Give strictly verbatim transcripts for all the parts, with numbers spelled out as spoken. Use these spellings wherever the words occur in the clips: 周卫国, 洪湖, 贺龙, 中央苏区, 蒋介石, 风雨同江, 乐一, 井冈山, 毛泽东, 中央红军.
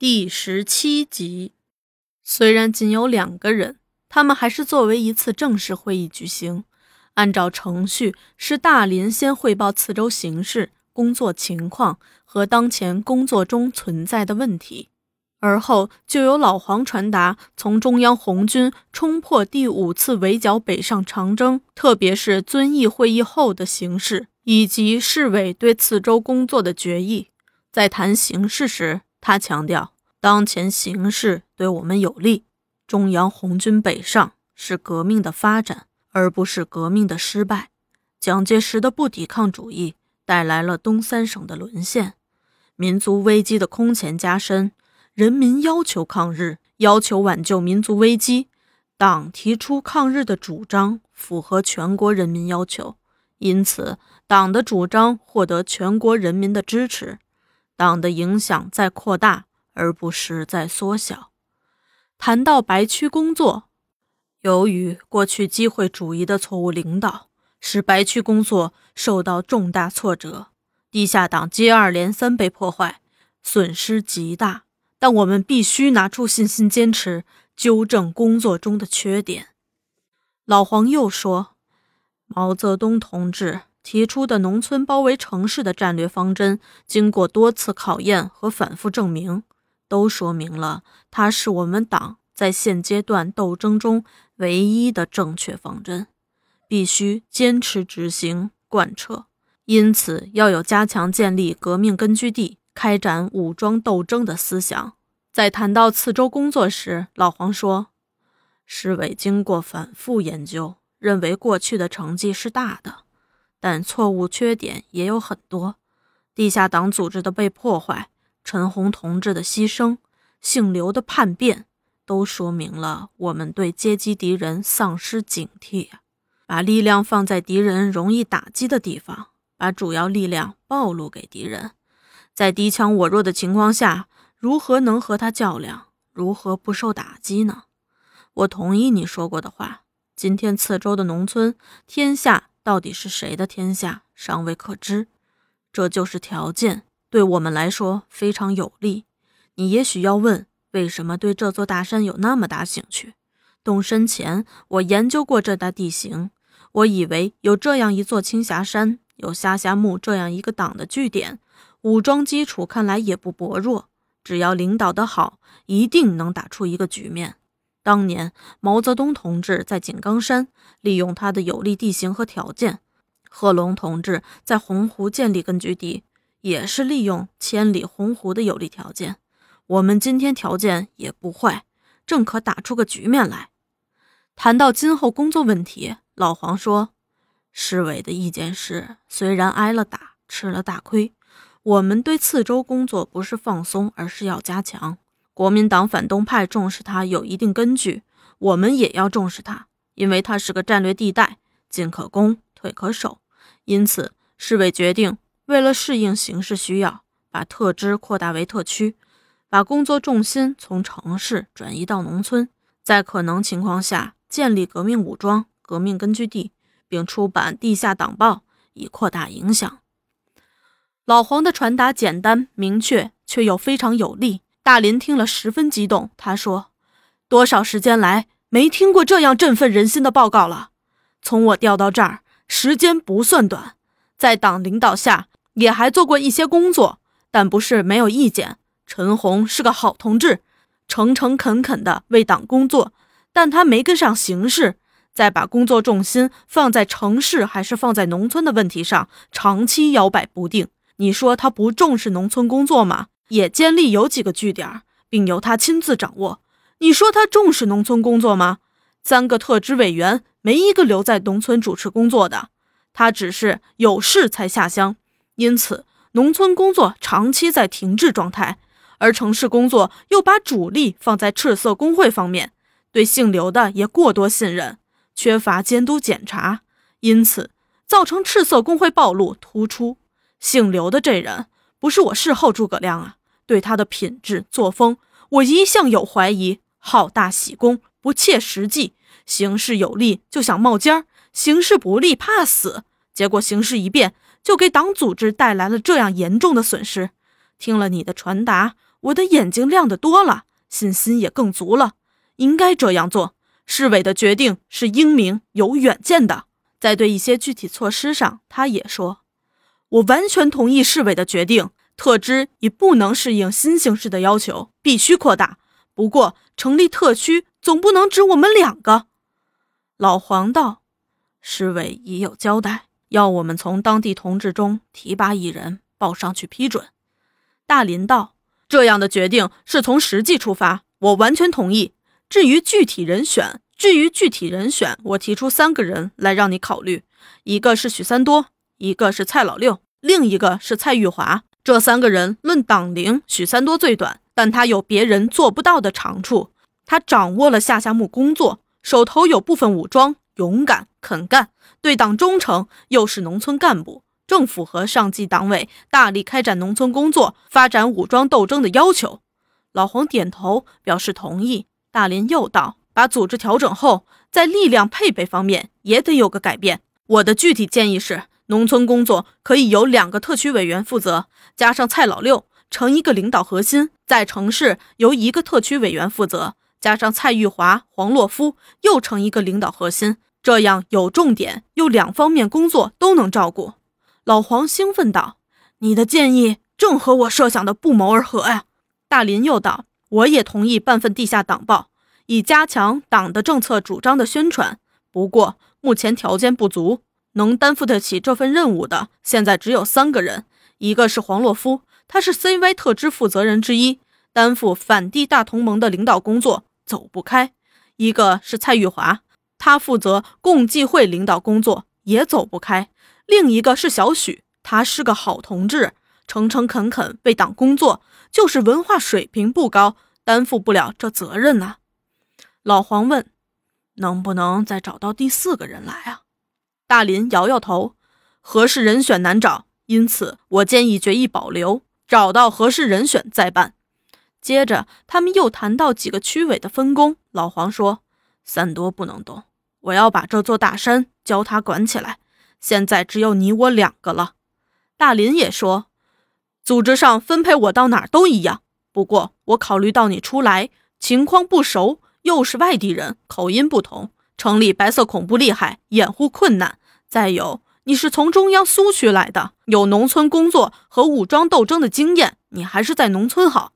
第十七集，虽然仅有两个人，他们还是作为一次正式会议举行。按照程序，是大林先汇报次州形势、工作情况和当前工作中存在的问题，而后就由老黄传达从中央红军冲破第五次围剿北上长征，特别是遵义会议后的形势，以及市委对次州工作的决议。在谈形势时，他强调，当前形势对我们有利，中央红军北上是革命的发展，而不是革命的失败。蒋介石的不抵抗主义带来了东三省的沦陷，民族危机的空前加深，人民要求抗日，要求挽救民族危机，党提出抗日的主张符合全国人民要求，因此党的主张获得全国人民的支持，党的影响在扩大，而不是在缩小。谈到白区工作，由于过去机会主义的错误领导，使白区工作受到重大挫折，地下党接二连三被破坏，损失极大。但我们必须拿出信心，坚持纠正工作中的缺点。老黄又说，毛泽东同志提出的农村包围城市的战略方针，经过多次考验和反复证明，都说明了它是我们党在现阶段斗争中唯一的正确方针，必须坚持执行贯彻。因此要有加强建立革命根据地、开展武装斗争的思想。在谈到次州工作时，老黄说，市委经过反复研究，认为过去的成绩是大的，但错误缺点也有很多，地下党组织的被破坏，陈红同志的牺牲，姓刘的叛变，都说明了我们对阶级敌人丧失警惕，把力量放在敌人容易打击的地方，把主要力量暴露给敌人。在敌强我弱的情况下，如何能和他较量，如何不受打击呢？我同意你说过的话，今天次州的农村天下到底是谁的天下，尚未可知。这就是条件，对我们来说非常有利。你也许要问，为什么对这座大山有那么大兴趣？动身前，我研究过这大地形，我以为有这样一座青霞山，有下辖木这样一个党的据点，武装基础看来也不薄弱，只要领导得好，一定能打出一个局面。当年毛泽东同志在井冈山利用他的有利地形和条件，贺龙同志在洪湖建立根据地，也是利用千里洪湖的有利条件。我们今天条件也不坏，正可打出个局面来。谈到今后工作问题，老黄说，市委的意见是，虽然挨了打，吃了大亏，我们对次州工作不是放松，而是要加强。国民党反动派重视它有一定根据，我们也要重视它，因为它是个战略地带，进可攻，退可守。因此，市委决定，为了适应形势需要，把特支扩大为特区，把工作重心从城市转移到农村，在可能情况下建立革命武装、革命根据地，并出版地下党报，以扩大影响。老黄的传达简单明确，却又非常有力。大林听了十分激动，他说，多少时间来没听过这样振奋人心的报告了，从我调到这儿时间不算短，在党领导下也还做过一些工作，但不是没有意见。陈红是个好同志，诚诚恳恳地为党工作，但他没跟上形势，在把工作重心放在城市还是放在农村的问题上长期摇摆不定。你说他不重视农村工作吗？也建立有几个据点，并由他亲自掌握。你说他重视农村工作吗？三个特支委员没一个留在农村主持工作的，他只是有事才下乡，因此农村工作长期在停滞状态，而城市工作又把主力放在赤色工会方面，对姓刘的也过多信任，缺乏监督检查，因此造成赤色工会暴露突出。姓刘的这人，不是我事后诸葛亮啊，对他的品质作风我一向有怀疑，好大喜功，不切实际，形势有利就想冒尖儿，形势不利怕死，结果形势一变就给党组织带来了这样严重的损失。听了你的传达，我的眼睛亮得多了，信心也更足了。应该这样做，市委的决定是英明有远见的。在对一些具体措施上，他也说，我完全同意市委的决定，特支已不能适应新形势的要求，必须扩大。不过成立特区总不能只我们两个。老黄道，市委已有交代，要我们从当地同志中提拔一人报上去批准。大林道，这样的决定是从实际出发，我完全同意。至于具体人选，至于具体人选，我提出三个人来让你考虑，一个是许三多，一个是蔡老六，另一个是蔡玉华。这三个人论党龄，许三多最短，但他有别人做不到的长处，他掌握了下辖目工作，手头有部分武装，勇敢肯干，对党忠诚，又是农村干部，正符合上级党委大力开展农村工作、发展武装斗争的要求。老黄点头表示同意。大林又道，把组织调整后，在力量配备方面也得有个改变。我的具体建议是，农村工作可以由两个特区委员负责，加上蔡老六，成一个领导核心；在城市由一个特区委员负责，加上蔡玉华、黄洛夫，又成一个领导核心。这样有重点，又两方面工作都能照顾。老黄兴奋道，你的建议正和我设想的不谋而合呀、啊！大林又道，我也同意办份地下党报，以加强党的政策主张的宣传，不过目前条件不足，能担负得起这份任务的现在只有三个人，一个是黄洛夫，他是 C Y 特支负责人之一，担负反帝大同盟的领导工作，走不开；一个是蔡玉华，他负责共济会领导工作，也走不开；另一个是小许，他是个好同志，诚诚恳恳为党工作，就是文化水平不高，担负不了这责任啊。老黄问，能不能再找到第四个人来啊？大林摇摇头，合适人选难找，因此我建议决议保留，找到合适人选再办。接着他们又谈到几个区委的分工，老黄说，三多不能动，我要把这座大山教他管起来，现在只有你我两个了。大林也说，组织上分配我到哪儿都一样，不过我考虑到你出来情况不熟，又是外地人，口音不同，城里白色恐怖厉害，掩护困难，再有你是从中央苏区来的，有农村工作和武装斗争的经验，你还是在农村好。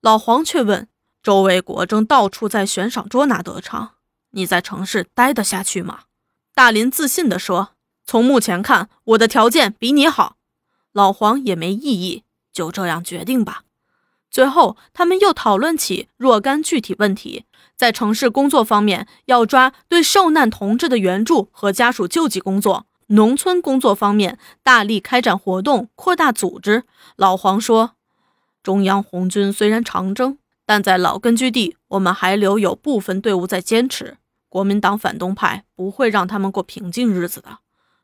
老黄却问，周卫国正到处在悬赏捉拿得逞，你在城市待得下去吗？大林自信地说，从目前看我的条件比你好。老黄也没异议，就这样决定吧。最后他们又讨论起若干具体问题，在城市工作方面要抓对受难同志的援助和家属救济工作，农村工作方面大力开展活动，扩大组织。老黄说，中央红军虽然长征，但在老根据地我们还留有部分队伍在坚持，国民党反动派不会让他们过平静日子的，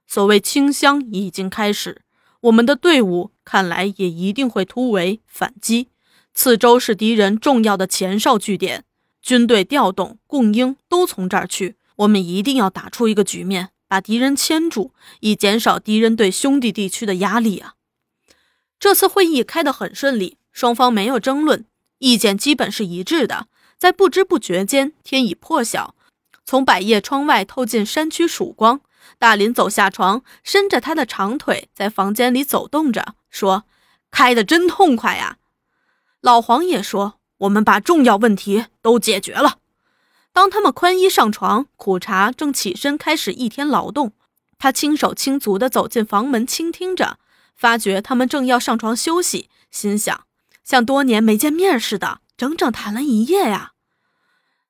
所谓清乡已经开始，我们的队伍看来也一定会突围反击，次州是敌人重要的前哨据点，军队调动供应都从这儿去，我们一定要打出一个局面，把敌人牵住，以减少敌人对兄弟地区的压力啊。这次会议开得很顺利，双方没有争论，意见基本是一致的。在不知不觉间，天已破晓，从百叶窗外透进山区曙光。大林走下床，伸着他的长腿在房间里走动着，说，开得真痛快呀、啊。老黄也说，我们把重要问题都解决了。当他们宽衣上床，苦茶正起身开始一天劳动，他轻手轻足地走进房门倾听着，发觉他们正要上床休息，心想，像多年没见面似的，整整谈了一夜呀、啊。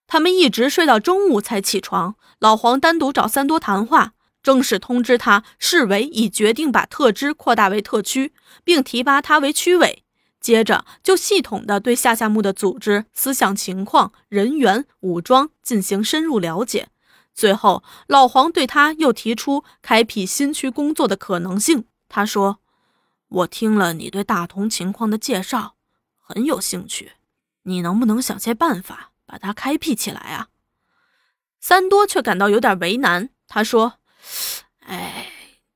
他们一直睡到中午才起床，老黄单独找三多谈话，正式通知他市委已决定把特支扩大为特区，并提拔他为区委。接着就系统地对下辖目的组织、思想情况、人员、武装进行深入了解。最后老黄对他又提出开辟新区工作的可能性，他说，我听了你对大同情况的介绍，很有兴趣，你能不能想些办法把它开辟起来啊？三多却感到有点为难，他说，哎，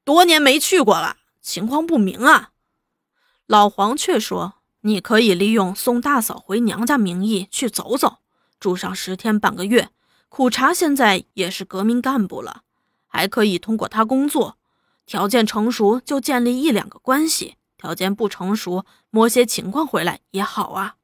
多年没去过了，情况不明啊。老黄却说，你可以利用送大嫂回娘家名义去走走，住上十天半个月。苦茶现在也是革命干部了，还可以通过他工作，条件成熟就建立一两个关系，条件不成熟摸些情况回来也好啊。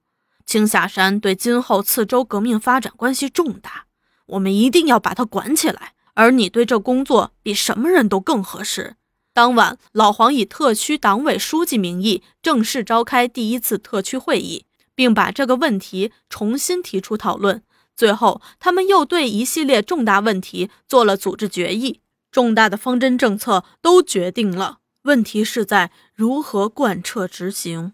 青下山对今后次州革命发展关系重大，我们一定要把它管起来，而你对这工作比什么人都更合适。当晚，老黄以特区党委书记名义正式召开第一次特区会议，并把这个问题重新提出讨论。最后，他们又对一系列重大问题做了组织决议，重大的方针政策都决定了，问题是在如何贯彻执行。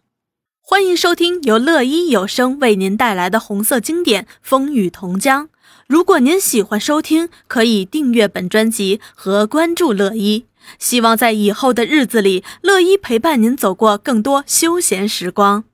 欢迎收听由乐一有声为您带来的红色经典《风雨同江》。如果您喜欢收听，可以订阅本专辑和关注乐一。希望在以后的日子里，乐一陪伴您走过更多休闲时光。